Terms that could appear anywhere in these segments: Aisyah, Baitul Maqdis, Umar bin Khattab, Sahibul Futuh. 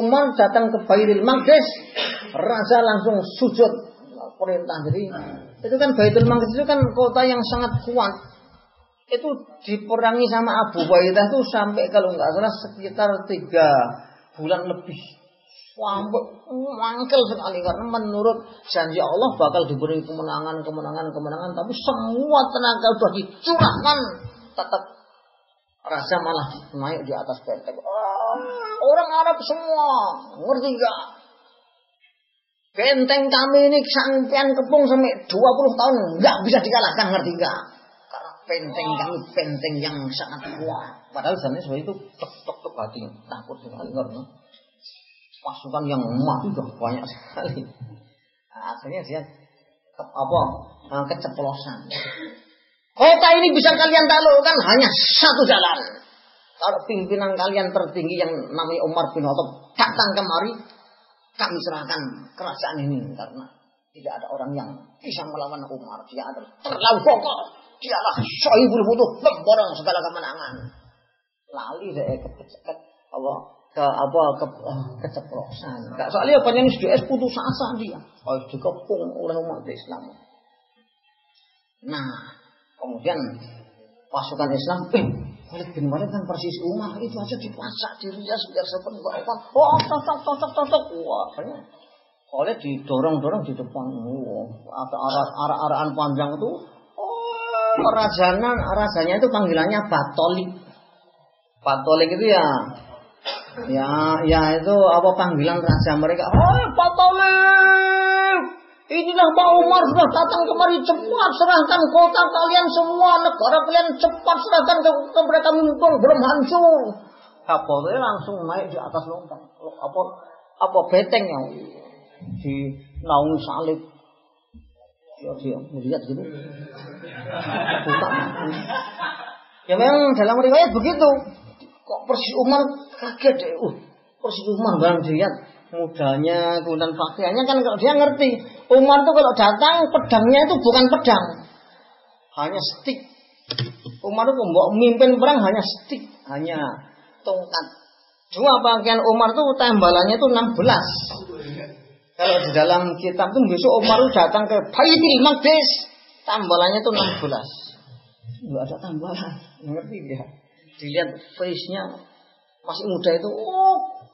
Umar datang ke Baitul Maqdis, raja langsung sujud perintah. Jadi itu kan Baitul Maqdis itu kan kota yang sangat kuat. Itu diperangi sama Abu Waidah itu sampai kalau nggak salah sekitar 3 bulan lebih. Mangkel sekali karena menurut janji Allah bakal diberi kemenangan, tapi semua tenaga sudah dicurahkan, tetap raja malah naik di atas benteng. Orang Arab semua ngerti gak? Benteng kami ini sampean kepung sampai 20 tahun nggak bisa dikalahkan, ngerti gak? Karena benteng kami benteng yang sangat kuat. Padahal sebenarnya seperti itu tok hati takut sekali karena pasukan yang mati sudah banyak sekali. Akhirnya dia keceplosan. Kota ini bisa kalian taklukkan hanya satu jalan. Kalau pimpinan kalian tertinggi yang namanya Umar bin Khattab datang kemari, kami serahkan kerajaan ini karena tidak ada orang yang bisa melawan Umar. Dia adalah terlalu kokoh. Dialah Sahibul Futuh, pemborong segala kemenangan. Lali deh keceplosan. Soalnya banyak SDS putus asa dia. Harus dikepung oleh umat Islam. Nah, kemudian pasukan Islam, Khalid bin Walid kan persis Umar, itu aja dipaksa dirinya biar seperti apa. Tok. Wah, Khalid didorong di depan. Ada arah-arahan panjang itu. Rajanya itu panggilannya Batolik. Batolik itu ya itu apa panggilan raja mereka. Batolik, inilah Pak Umar sudah datang kemari, cepat serahkan kota kalian semua, negara kalian cepat serahkan kepada kami mumpung belum hancur. Batolik langsung naik di atas lontang betengnya di naungi salib. Dia melihat gitu. Bukan. Ya memang dalam riwayat begitu. Kok persis Umar kaget deh. Persis Umar barang dilihat mudanya, kemudian pakaiannya kan kalau dia ngerti. Umar tuh kalau datang pedangnya itu bukan pedang. Hanya stik. Umar tuh membawa mimpin perang hanya stik, hanya tongkat. Cuma pakaian Umar tuh tembalannya tuh 16. Kalau di dalam kitab tuh besok Umar tuh datang ke Baitul Maqdis, tambalannya tuh 16. Enggak ada tambalan. Ngerti dia. Dilihat face-nya masih muda itu,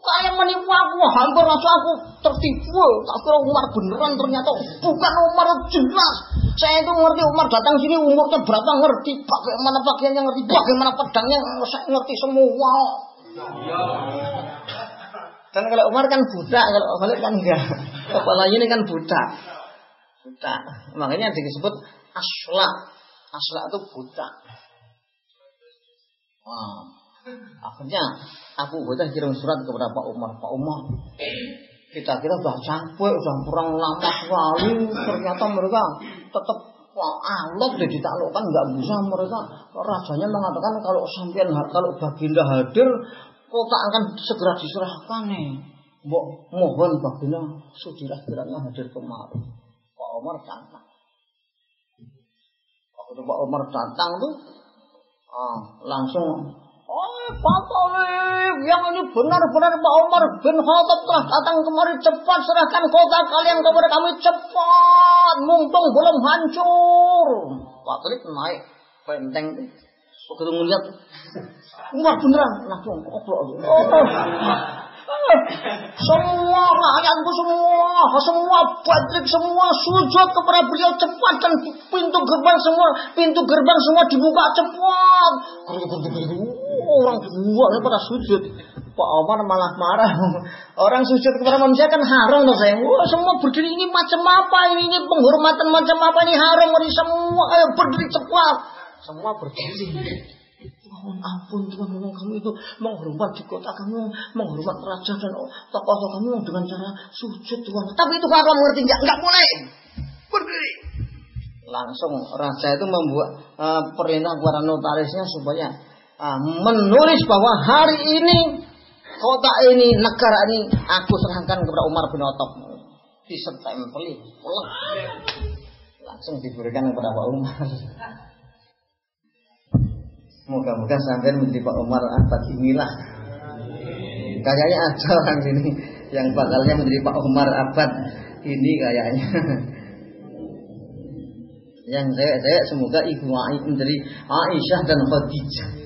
kayak menipu aku, hampir aja aku tertipu. Tak kira Umar beneran, ternyata bukan Umar, jelas. Saya itu ngerti Umar datang sini umurnya berapa, ngerti bagaimana bagiannya, ngerti bagaimana pedangnya, saya ngerti semua. Dan kalau Umar kan budak, kalau Khalid kan enggak. Kepalanya ini kan budak. Makanya disebut asla itu budak. Wow. Akhirnya aku udah kirim surat kepada Pak Umar. Kita kira sudah sampai, sudah kurang lama sekali. Ternyata mereka tetap alot deh ditaklukkan, nggak bisa mereka. Rajanya mengatakan kalau baginda hadir, kota akan segera diserahkan nih. Mohon baginda segera-segeranya hadir kemari. Pak Umar datang tuh. Langsung Batolik, yang ini benar-benar Pak Umar bin Khattab telah datang kemari, cepat serahkan kota kalian kepada kami, cepat mumpung belum hancur. Batolik naik benteng begitu melihat Umar beneran langsung obrol. Semua rakyatku semua Batolik semua sujud kepada beliau, cepat dan pintu gerbang semua dibuka cepat. Orang dua pada sujud. Pak Umar malah marah. Orang sujud kepada manusia kan haram loh sayang. Semua berdiri, ini macam apa ini penghormatan macam apa ini, haram ini semua, ayo berdiri cepat. Semua berdiri. Mohon ampun Tuhan, kamu itu menghormati kota kamu, menghormati raja dan tokoh kamu dengan cara sujud Tuhan. Tapi itu haram, ngerti nggak boleh. Berdiri. Langsung raja itu membuat perintah kepada notarisnya supaya menulis bahwa hari ini kota ini, negara ini aku serahkan kepada Umar bin Khattab. Disetempeli. Langsung diberikan kepada Pak Umar. Moga-moga sampai menjadi Pak Umar atas inilah. Kayaknya ada orang sini yang bakalnya menjadi Pak Umar abad ini kayaknya. Yang saya semoga ibu menjadi Aisyah dan Khadijah.